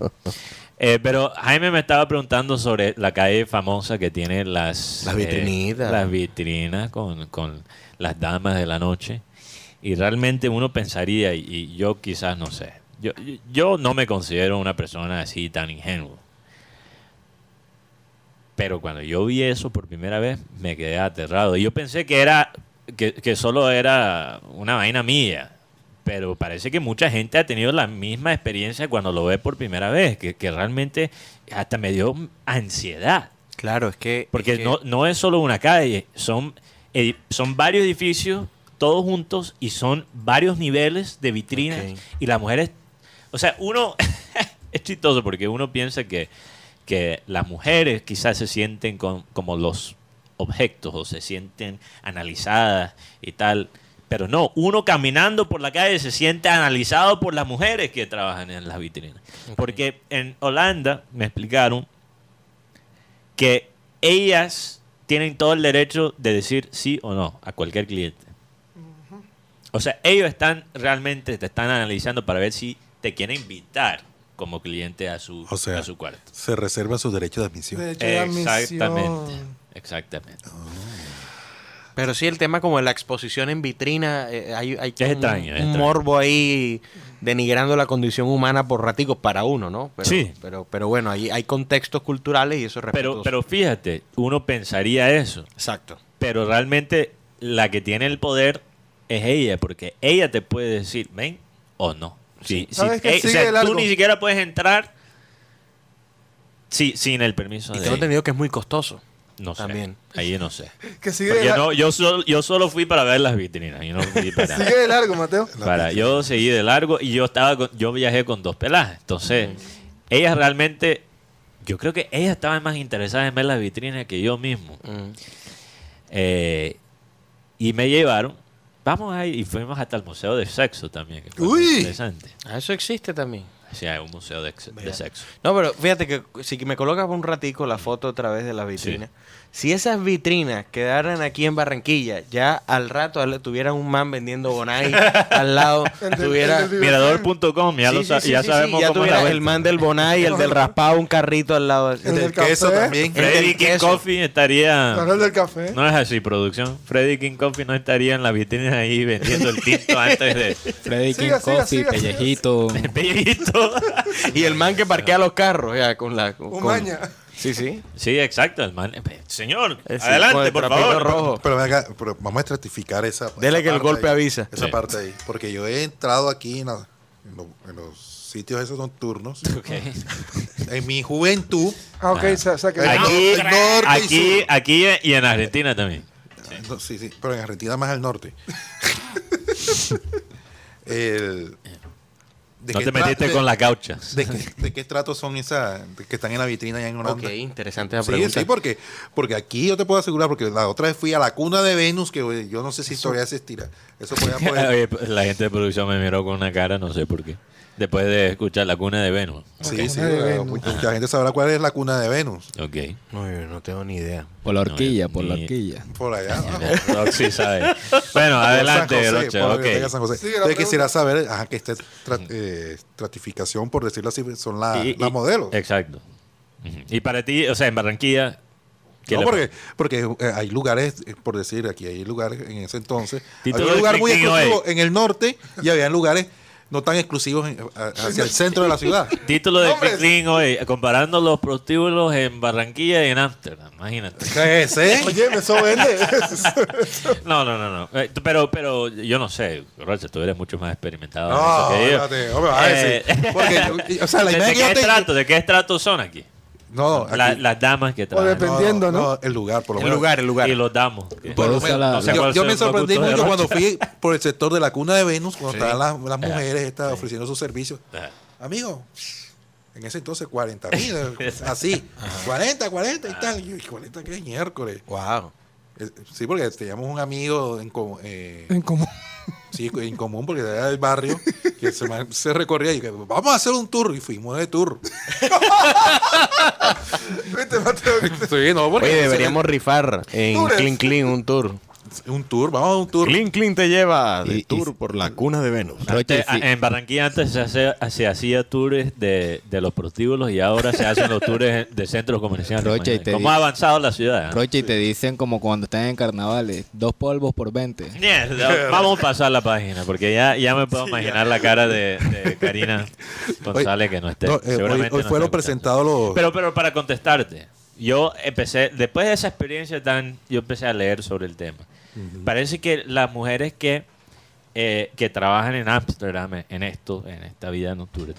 Eh, pero Jaime me estaba preguntando sobre la calle famosa que tiene las, las, eh, las vitrinas con, con las damas de la noche. Y realmente uno pensaría, y, y yo quizás no sé, yo, yo no me considero una persona así tan ingenua. Pero cuando yo vi eso por primera vez, me quedé aterrado. Y yo pensé que, era, que, que solo era una vaina mía. Pero parece que mucha gente ha tenido la misma experiencia cuando lo ve por primera vez, que, que realmente hasta me dio ansiedad. Claro, es que... Porque es que... No, no es solo una calle, son, eh, son varios edificios, todos juntos, y son varios niveles de vitrinas, okay. Y las mujeres... O sea, uno... Es chistoso porque uno piensa que, que las mujeres quizás se sienten con, como los objetos, o se sienten analizadas y tal... Pero no, uno caminando por la calle se siente analizado por las mujeres que trabajan en las vitrinas. Okay. Porque en Holanda me explicaron que ellas tienen todo el derecho de decir sí o no a cualquier cliente. Uh-huh. O sea, ellos están realmente te están analizando para ver si te quieren invitar como cliente a su, o sea, a su cuarto. Se reserva su derecho de admisión. Derecho de exactamente, admisión. Exactamente. Oh. Pero sí, el tema como de la exposición en vitrina, eh, hay, hay es un, extraño, es un morbo ahí denigrando la condición humana por raticos para uno, ¿no? Pero, sí. Pero, pero bueno, hay, hay contextos culturales y eso es respetuoso. Pero, pero fíjate, uno pensaría eso. Exacto. Pero realmente la que tiene el poder es ella, porque ella te puede decir, ven o no. Sí, sí. Si, eh, o sea, tú ni siquiera puedes entrar sí, sin el permiso y de ella. Y tengo entendido que es muy costoso. No también. Sé. Ahí no sé. Que sigue la... no, yo, sol, yo solo fui para ver las vitrinas. Yo no fui para... ¿Sigue de largo, Mateo? Para, yo seguí de largo y yo estaba con, yo viajé con dos peladas. Entonces, mm. ellas realmente... Yo creo que ellas estaban más interesadas en ver las vitrinas que yo mismo. Mm. Eh, y me llevaron. Vamos ahí y fuimos hasta el Museo de Sexo también. Que fue Uy. Interesante. Eso existe también. Sí, hay un museo de, de sexo. No, pero fíjate que si me colocas un ratico la foto otra vez de las vitrinas, sí. Si esas vitrinas quedaran aquí en Barranquilla, ya al rato tuviera un man vendiendo Bonai al lado, tuviera... Mirador punto com, ya, sí, lo, sí, sí, ya sí, sabemos sí, ya cómo era. El man del Bonai, el del raspado, un carrito al lado. El, el del queso café. También. Freddy King Coffee estaría... No, el del café. No es así, producción. Freddy King Coffee no estaría en las vitrinas ahí vendiendo el tinto antes de... Freddy King siga, Coffee, siga, Pellejito. Pellejito. Y el man que parquea los carros ya con la con, con... sí sí sí exacto el man señor es adelante el por favor rojo. Pero, pero, pero vamos a estratificar esa dele esa que el golpe ahí, avisa esa sí. parte ahí porque yo he entrado aquí en, la, en, lo, en los sitios esos nocturnos. Okay. En mi juventud. Ah, ok, nah. Aquí, aquí, aquí y en Argentina también. No, sí, sí, pero en Argentina más al norte. El, ¿de no te metiste de, con las gauchas? ¿De, de, de qué tratos son esas que están en la vitrina allá en Holanda? Ok, interesante la pregunta. Sí, sí, porque, porque aquí yo te puedo asegurar, porque la otra vez fui a la Cuna de Venus, que yo no sé si todavía se estira. Eso podía poder... La gente de producción me miró con una cara, no sé por qué. Después de escuchar La Cuna de Venus. Sí, okay. Sí, Venus. Mucha gente sabrá cuál es La Cuna de Venus. Ok. No, yo no tengo ni idea. Por la horquilla, no, por ni... la horquilla. Por allá. No, sí, sabe. Bueno, adelante, Rocha. Okay. Sí, entonces quisiera saber, ajá, que esta tra eh, estratificación, por decirlo así, son la, y, la y, modelos. Exacto. Y para ti, o sea, en Barranquilla... No, porque, porque hay lugares, por decir, aquí hay lugares en ese entonces. Había un lugar muy exclusivo en el norte y había lugares... no tan exclusivos en, a, hacia el centro de la ciudad. Título de Clink Clink hoy, comparando los prostíbulos en Barranquilla y en Ámsterdam, imagínate. ¿Qué es, eh? Oye, eso vende. No, no, no, no. Eh, pero, pero yo no sé, Rocha, tú eres mucho más experimentado. No, en eso que yo. Hombre, eh, sí. Porque, o sea, la ¿De, de qué estrato? ¿De qué estrato son aquí? No, no la, las damas que traen. O dependiendo, no, no, ¿no? El lugar, por lo menos. El lugar, el lugar. Y los damos. Por por la, o sea, yo, yo me sorprendí mucho cuando fui por el sector de La Cuna de Venus, cuando sí. estaban las, las mujeres estaban sí. ofreciendo sus servicios. Ajá. Amigo, en ese entonces cuarenta mil, así. Ajá. cuarenta, cuarenta y tal. Y cuarenta, que es miércoles. Wow. Sí, porque teníamos un amigo en, com eh, en común. Sí, en común, porque era del barrio, que se, se recorría y que vamos a hacer un tour. Y fuimos de tour. Sí, no, oye, deberíamos rifar en Clink Clink un tour. Un tour, vamos a un tour. Clink Clink te lleva de y, tour y, por La Cuna de Venus. Antes, sí. En Barranquilla antes se, hace, se hacía tours de, de los prostíbulos y ahora se hacen los tours de centros comerciales. Roche, ¿cómo ha avanzado la ciudad? Roche, y te dicen como cuando están en carnavales, dos polvos por veinte. Yeah, vamos a pasar la página porque ya, ya me puedo sí, imaginar ya. la cara de, de Karina González hoy, que no esté. No, eh, hoy, hoy no fueron presentados los... Pero, pero para contestarte, yo empecé, después de esa experiencia tan, yo empecé a leer sobre el tema. Uh-huh. Parece que las mujeres que, eh, que trabajan en Ámsterdam, en esto, en esta vida nocturna,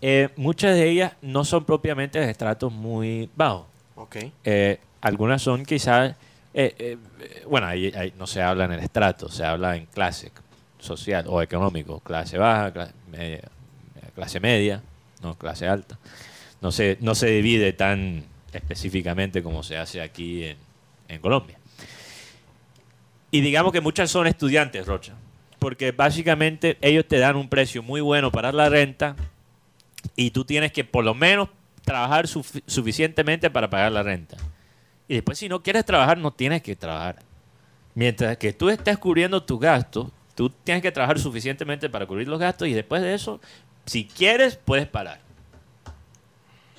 eh, muchas de ellas no son propiamente de estratos muy bajos. Okay. Eh, algunas son quizás, eh, eh, bueno, ahí, ahí no se habla en el estrato, se habla en clase social o económico, clase baja, clase media, clase media, no clase alta. No se, no se divide tan específicamente como se hace aquí en, en Colombia. Y digamos que muchas son estudiantes, Rocha, porque básicamente ellos te dan un precio muy bueno para la renta y tú tienes que por lo menos trabajar sufic- suficientemente para pagar la renta. Y después si no quieres trabajar, no tienes que trabajar. Mientras que tú estés cubriendo tus gastos, tú tienes que trabajar suficientemente para cubrir los gastos y después de eso, si quieres, puedes parar.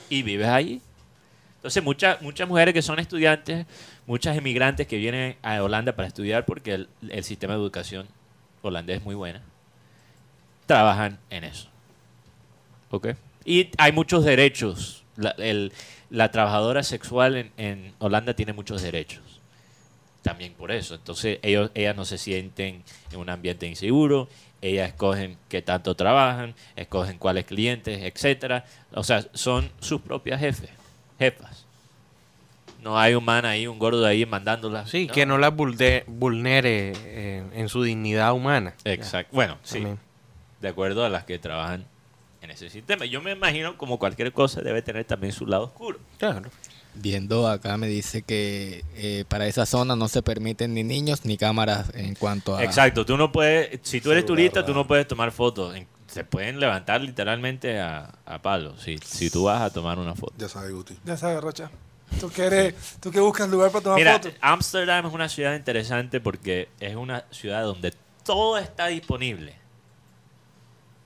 Y vives allí. Entonces muchas muchas mujeres que son estudiantes, muchas emigrantes que vienen a Holanda para estudiar porque el, el sistema de educación holandés es muy bueno, trabajan en eso. ¿Okay? Y hay muchos derechos. La, el, la trabajadora sexual en, en Holanda tiene muchos derechos. También por eso. Entonces ellos, ellas no se sienten en un ambiente inseguro. Ellas escogen qué tanto trabajan, escogen cuáles clientes, etcétera. O sea, son sus propias jefes. Jefas. No hay un man ahí, un gordo ahí mandándolas. Sí, no. Que no las vulnere eh, en su dignidad humana. Exacto. Ya. Bueno, sí. También. De acuerdo a las que trabajan en ese sistema. Yo me imagino como cualquier cosa debe tener también su lado oscuro. Claro. Viendo acá me dice que eh, para esa zona no se permiten ni niños ni cámaras en cuanto a... Exacto. Tú no puedes... Si tú eres turista, ¿verdad? Tú no puedes tomar fotos en... Se pueden levantar literalmente a, a palos si, si tú vas a tomar una foto. Ya sabes, Guti. Ya sabes, Rocha. Tú que, eres, tú que buscas lugar para tomar Mira, fotos. Ámsterdam es una ciudad interesante porque es una ciudad donde todo está disponible.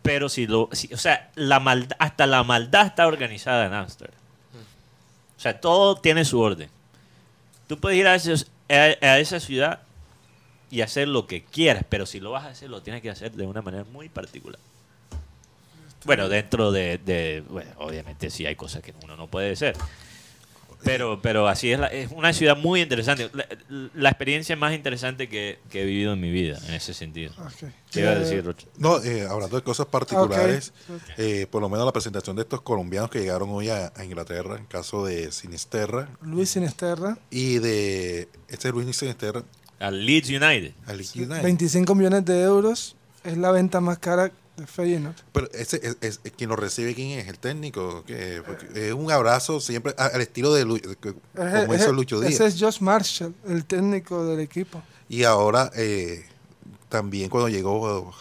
Pero si lo... Si, o sea, la maldad, hasta la maldad está organizada en Ámsterdam. O sea, todo tiene su orden. Tú puedes ir a, ese, a, a esa ciudad y hacer lo que quieras, pero si lo vas a hacer, lo tienes que hacer de una manera muy particular. Bueno, dentro de... de bueno, obviamente sí hay cosas que uno no puede hacer. Pero, pero así es, la, es una ciudad muy interesante. La, la experiencia más interesante que, que he vivido en mi vida, en ese sentido. Okay. ¿Qué eh, iba a decir, Rocha? No, eh, hablando de cosas particulares, okay. Okay. Eh, por lo menos la presentación de estos colombianos que llegaron hoy a, a Inglaterra, en caso de Sinisterra. Luis Sinisterra. Y de este Luis Sinisterra. Al Leeds United. Al Leeds United. veinticinco millones de euros es la venta más cara de Feyenoord. Pero ese, es, es, es, quien lo recibe, ¿quién es? ¿El técnico? ¿Qué? Es un abrazo siempre al estilo de Lu, como hizo Lucho Díaz. Ese es Jesse Marsch, el técnico del equipo. Y ahora eh, también cuando llegó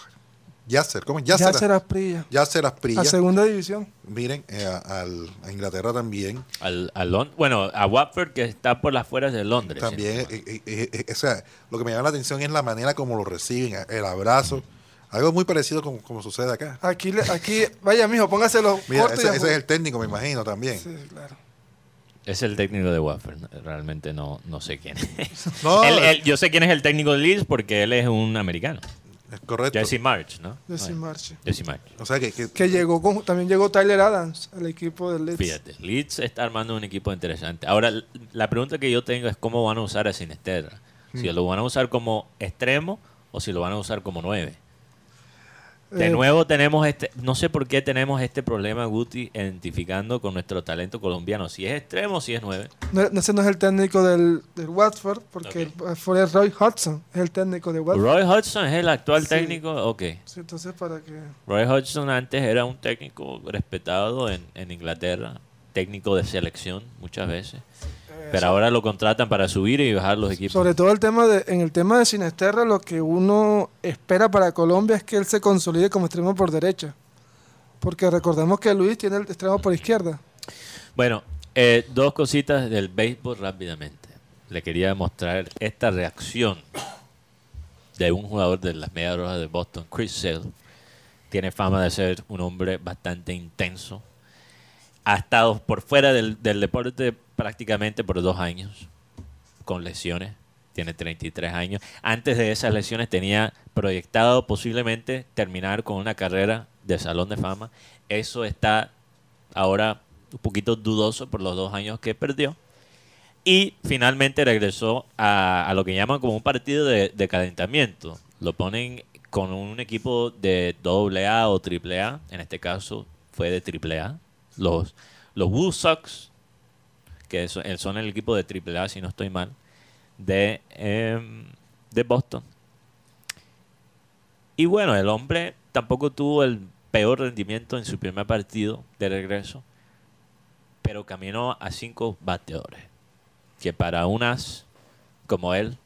Yasser, ¿cómo es? Yasser Asprilla. Yasser Asprilla. A segunda división. Miren, eh, a, a Inglaterra también. Al, a Lond- bueno, a Watford, que está por las fueras de Londres. También, eh, eh, eh, o sea, lo que me llama la atención es la manera como lo reciben, el abrazo. Mm-hmm. Algo muy parecido como, como sucede acá. Aquí, le, aquí vaya, mijo, póngaselo. Mira, ese, ese es el técnico, me imagino, también. Sí, claro. Es el técnico de Watford. Realmente no, no sé quién es. No, él, él, yo sé quién es el técnico de Leeds porque él es un americano. Es correcto. Jesse Marsch, ¿no? Jesse Marsch. Jesse Marsch. O sea, que, que, que llegó con, también llegó Tyler Adams al equipo del Leeds. Fíjate, Leeds está armando un equipo interesante. Ahora, la pregunta que yo tengo es cómo van a usar a Sinisterra. Hmm. Si lo van a usar como extremo o si lo van a usar como nueve. De nuevo tenemos este, no sé por qué tenemos este problema, Guti, identificando con nuestro talento colombiano, si es extremo o si es nueve. No, ese no es el técnico del, del Watford, porque okay. fue Roy Hodgson, es el técnico de Watford. Roy Hodgson es el actual sí. técnico, ok. Sí, entonces para qué. Roy Hodgson antes era un técnico respetado en, en Inglaterra, técnico de selección muchas veces. Pero ahora lo contratan para subir y bajar los equipos. Sobre todo el tema de, en el tema de Sinisterra, lo que uno espera para Colombia es que él se consolide como extremo por derecha. Porque recordemos que Luis tiene el extremo por izquierda. Bueno, eh, dos cositas del béisbol rápidamente. Le quería mostrar esta reacción de un jugador de las Medias Rojas de Boston, Chris Sale. Tiene fama de ser un hombre bastante intenso. Ha estado por fuera del, del deporte prácticamente por dos años, con lesiones. Tiene treinta y tres años. Antes de esas lesiones tenía proyectado posiblemente terminar con una carrera de Salón de Fama. Eso está ahora un poquito dudoso por los dos años que perdió. Y finalmente regresó a, a lo que llaman como un partido de, de calentamiento. Lo ponen con un equipo de doble A o triple A. En este caso fue de triple A. Los, los Blue Sox, que son el equipo de triple A, si no estoy mal, de, eh, de Boston. Y bueno, el hombre tampoco tuvo el peor rendimiento en su primer partido de regreso, pero caminó a cinco bateadores. Que para unas como él,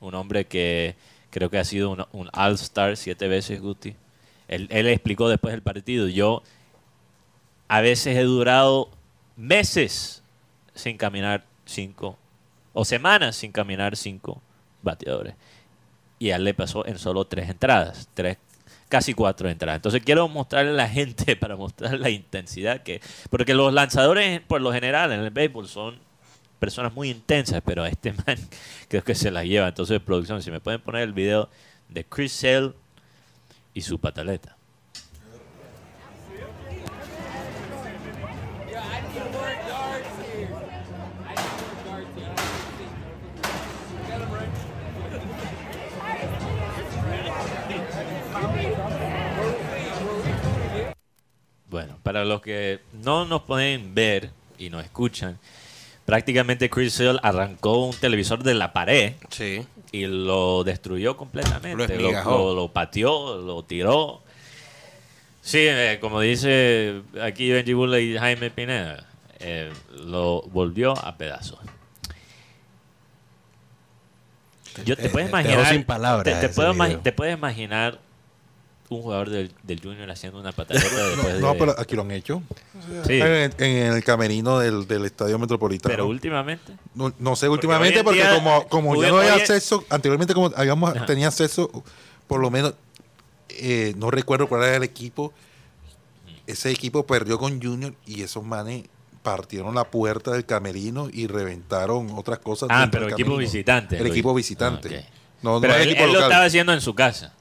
un hombre que creo que ha sido un, un All-Star siete veces, Guti, él, él explicó después del partido, yo... A veces he durado meses sin caminar cinco, o semanas sin caminar cinco bateadores. Y a él le pasó en solo tres entradas, tres, casi cuatro entradas. Entonces quiero mostrarle a la gente, para mostrar la intensidad que... Porque los lanzadores, por lo general, en el béisbol son personas muy intensas, pero a este man creo que se las lleva. Entonces, producción, si me pueden poner el video de Chris Sale y su pataleta. Bueno, para los que no nos pueden ver y nos escuchan, prácticamente Chris Sale arrancó un televisor de la pared sí. y lo destruyó completamente. Lo, lo, lo pateó, lo tiró. Sí, eh, como dice aquí Benji Bulla y Jaime Pineda, eh, lo volvió a pedazos. Yo te, te puedes imaginar. Te sin palabras. Te, te, puedo ma- te puedes imaginar. Un jugador del, del Junior haciendo una pataleta después no, de... No, pero aquí lo han hecho. Sí. En, en el camerino del, del Estadio Metropolitano. Pero últimamente. No, no sé, últimamente porque, porque como, como ya no había acceso, anteriormente como habíamos no. tenía acceso, por lo menos, eh, no recuerdo cuál era el equipo. Ese equipo perdió con Junior y esos manes partieron la puerta del camerino y reventaron otras cosas. Ah, pero el equipo visitante. El equipo visitante. Ah, okay. No, no pero él, equipo él lo estaba haciendo en su casa.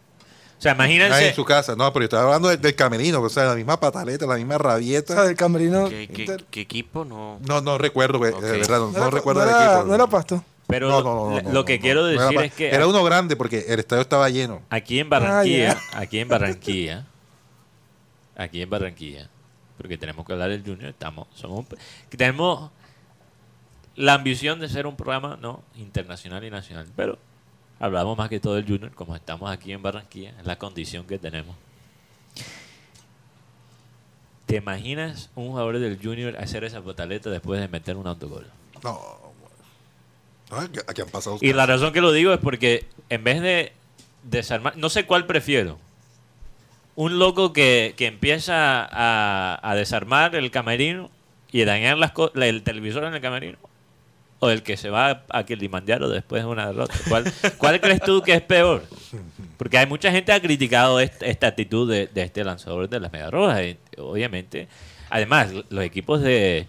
O sea, imagínense. En su casa. No, pero yo estaba hablando del, del camerino. O sea, la misma pataleta, la misma rabieta. O sea, del camerino. ¿Qué, qué, ¿qué equipo? No, no, no recuerdo. Okay. De verdad, no, no, no recuerdo no el era, equipo. No era Pasto. Pero no, no, no, no, lo que no, quiero decir no es que... Era uno grande porque el estadio estaba lleno. Aquí en Barranquilla, ah, yeah. aquí en Barranquilla, aquí en Barranquilla, porque tenemos que hablar del Junior, estamos, somos, tenemos la ambición de ser un programa no internacional y nacional, pero hablamos más que todo del Junior, como estamos aquí en Barranquilla, es la condición que tenemos. ¿Te imaginas un jugador del Junior hacer esa botaleta después de meter un autogol? No. Aquí han pasado y la razón que lo digo es porque en vez de desarmar, no sé cuál prefiero, un loco que, que empieza a, a desarmar el camerino y dañar las el televisor en el camerino, o el que se va a quilimandearlo después de una derrota. ¿Cuál, cuál crees tú que es peor? Porque hay mucha gente que ha criticado esta, esta actitud de, de este lanzador de las Medias Rojas, obviamente. Además, los equipos de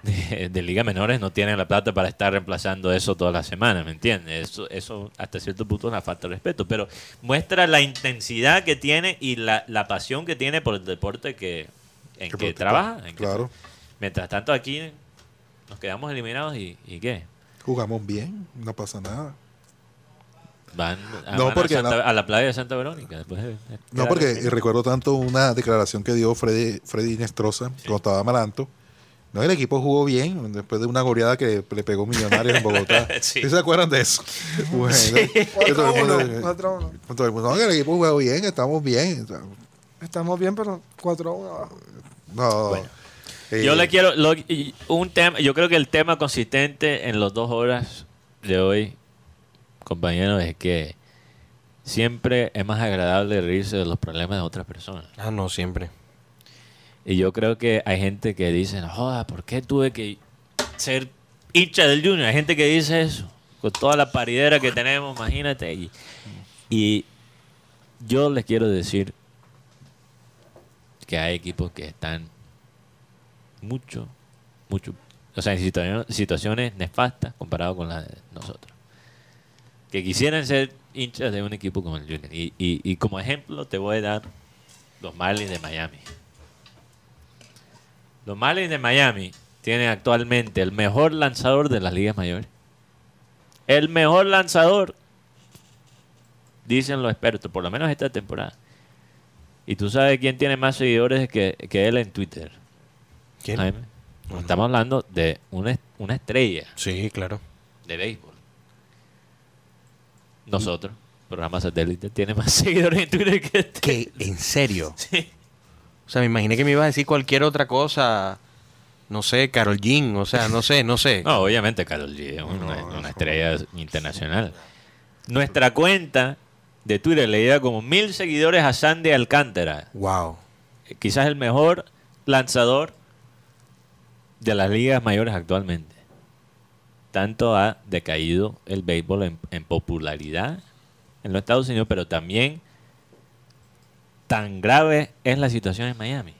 De, de liga menores no tienen la plata para estar reemplazando eso todas las semanas, ¿me entiendes? Eso, eso hasta cierto punto es una falta de respeto, pero muestra la intensidad que tiene y la, la pasión que tiene por el deporte que, en que trabaja. En claro. Que, mientras tanto aquí nos quedamos eliminados y, ¿y qué? Jugamos bien, no pasa nada. Van a, no, porque a, Santa, no, a la playa de Santa Verónica. Después de, de no, porque y recuerdo tanto una declaración que dio Freddy, Freddy Inestrosa, sí, cuando estaba Amaranto. No, el equipo jugó bien después de una goleada que le pegó Millonarios en Bogotá. Sí. ¿Sí se acuerdan de eso? Bueno, sí. Todo el mundo, todo el mundo, no, el equipo jugó bien, estamos bien. Estamos bien, pero cuatro a uno abajo. No. Bueno, eh, yo le quiero lo, un tema, yo creo que el tema consistente en las dos horas de hoy, compañeros, es que siempre es más agradable reírse de los problemas de otras personas. Ah, no, siempre. Y yo creo que hay gente que dice, no joda, ¿por qué tuve que ser hincha del Junior? Hay gente que dice eso, con toda la paridera que tenemos, imagínate. Y, y yo les quiero decir que hay equipos que están mucho, mucho, o sea, en situ- situaciones nefastas comparado con las de nosotros. Que quisieran ser hinchas de un equipo como el Junior. Y, y, y como ejemplo te voy a dar los Marlins de Miami. Los Marlins de Miami tienen actualmente el mejor lanzador de las ligas mayores. El mejor lanzador, dicen los expertos, por lo menos esta temporada. ¿Y tú sabes quién tiene más seguidores que, que él en Twitter? ¿Quién? Jaime. Bueno. Estamos hablando de una, una estrella. Sí, claro. De béisbol. Nosotros, programa satélite, tiene más seguidores en Twitter que este. ¿Qué? ¿En serio? Sí. O sea, me imaginé que me ibas a decir cualquier otra cosa. No sé, Karol G, o sea, no sé, no sé. No, obviamente Karol G es una, no, una estrella internacional. Nuestra cuenta de Twitter le lleva como mil seguidores a Sandy Alcántara. Wow. Quizás el mejor lanzador de las ligas mayores actualmente. Tanto ha decaído el béisbol en, en popularidad en los Estados Unidos, pero también... tan grave es la situación en Miami.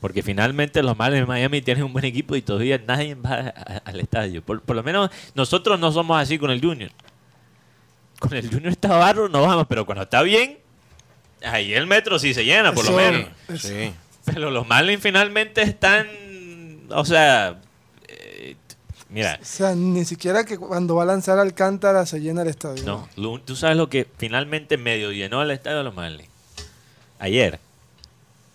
Porque finalmente los Marlins de Miami tienen un buen equipo y todavía nadie va a, a, al estadio. Por, por lo menos nosotros no somos así con el Junior. Con el Junior está barro, no vamos, pero cuando está bien, ahí el metro sí se llena, por eso, lo menos. Sí. Pero los Marlins finalmente están, o sea... Mira. O sea, ni siquiera que cuando va a lanzar Alcántara se llena el estadio. No, lo, tú sabes lo que finalmente medio llenó el estadio de los Marlins. Ayer,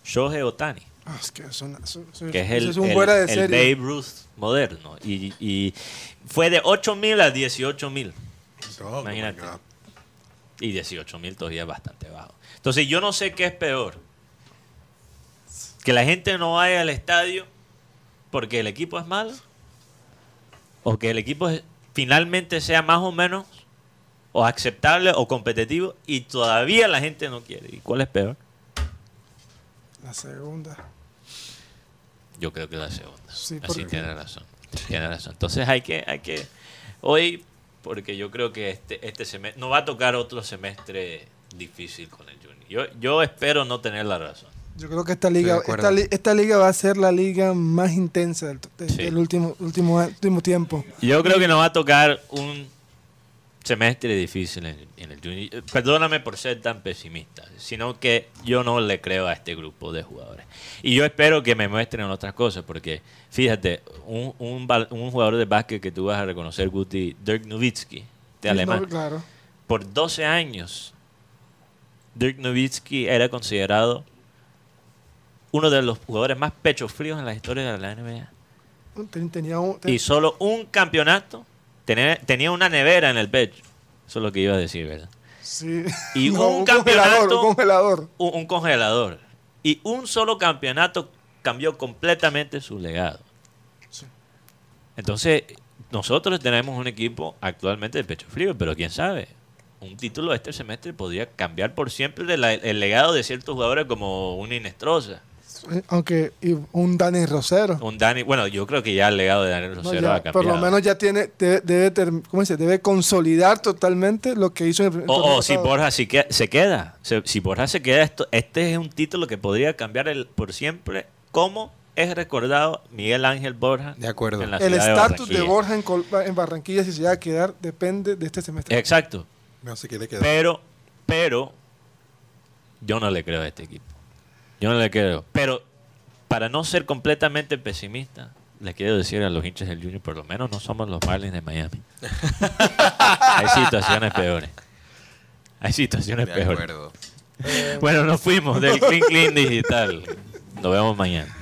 Shohei Ohtani. Ah, es que, son, son, son, que es el, es un el, fuera de el Babe Ruth moderno. Y, y fue de ocho mil a dieciocho mil. Oh, imagínate. Y dieciocho mil todavía es bastante bajo. Entonces, yo no sé qué es peor. Que la gente no vaya al estadio porque el equipo es malo. O que el equipo finalmente sea más o menos o aceptable o competitivo y todavía la gente no quiere. ¿Y cuál es peor? La segunda. Yo creo que la segunda. Sí, así tiene razón. Tiene razón. Entonces hay que, hay que hoy, porque yo creo que este, este semestre no va a tocar otro semestre difícil con el Junior. Yo, yo espero no tener la razón. Yo creo que esta liga esta, esta liga va a ser la liga más intensa del, del sí. último, último, último tiempo. Yo creo que nos va a tocar un semestre difícil en, en el Junior. Perdóname por ser tan pesimista, sino que yo no le creo a este grupo de jugadores. Y yo espero que me muestren otras cosas, porque fíjate, un, un, un jugador de básquet que tú vas a reconocer, Guti, Dirk Nowitzki, de Alemania. No, claro. Por doce años, Dirk Nowitzki era considerado uno de los jugadores más pecho fríos en la historia de la N B A. Tenía un, ten... Y solo un campeonato. Tenía, tenía una nevera en el pecho. Eso es lo que iba a decir, ¿verdad? Sí. Y no, un, un campeonato... Un congelador. Un, un congelador. Y un solo campeonato cambió completamente su legado. Sí. Entonces, nosotros tenemos un equipo actualmente de pecho frío, pero quién sabe. Un título este semestre podría cambiar por siempre la, el legado de ciertos jugadores como un Inestrosa. Aunque y un Dani Rosero. Un Dani, bueno, yo creo que ya el legado de Dani Rosero no, ya, ha cambiado. Por lo menos ya tiene, debe, debe, ter, ¿cómo dice? Debe consolidar totalmente lo que hizo en el primer torneo. O si Borja si que, se queda, se, si Borja se queda, esto, este es un título que podría cambiar el, por siempre cómo es recordado Miguel Ángel Borja. De acuerdo. En la el estatus de, de Borja en, Col en Barranquilla, si se va a quedar, depende de este semestre. Exacto. No se quiere quedar. Pero, pero, yo no le creo a este equipo. Yo no le creo. Pero para no ser completamente pesimista, le quiero decir a los hinchas del Junior, por lo menos no somos los Marlins de Miami. Hay situaciones peores. Hay situaciones de peores. Acuerdo. Bueno, nos fuimos del Clink Clink Digital. Nos vemos mañana.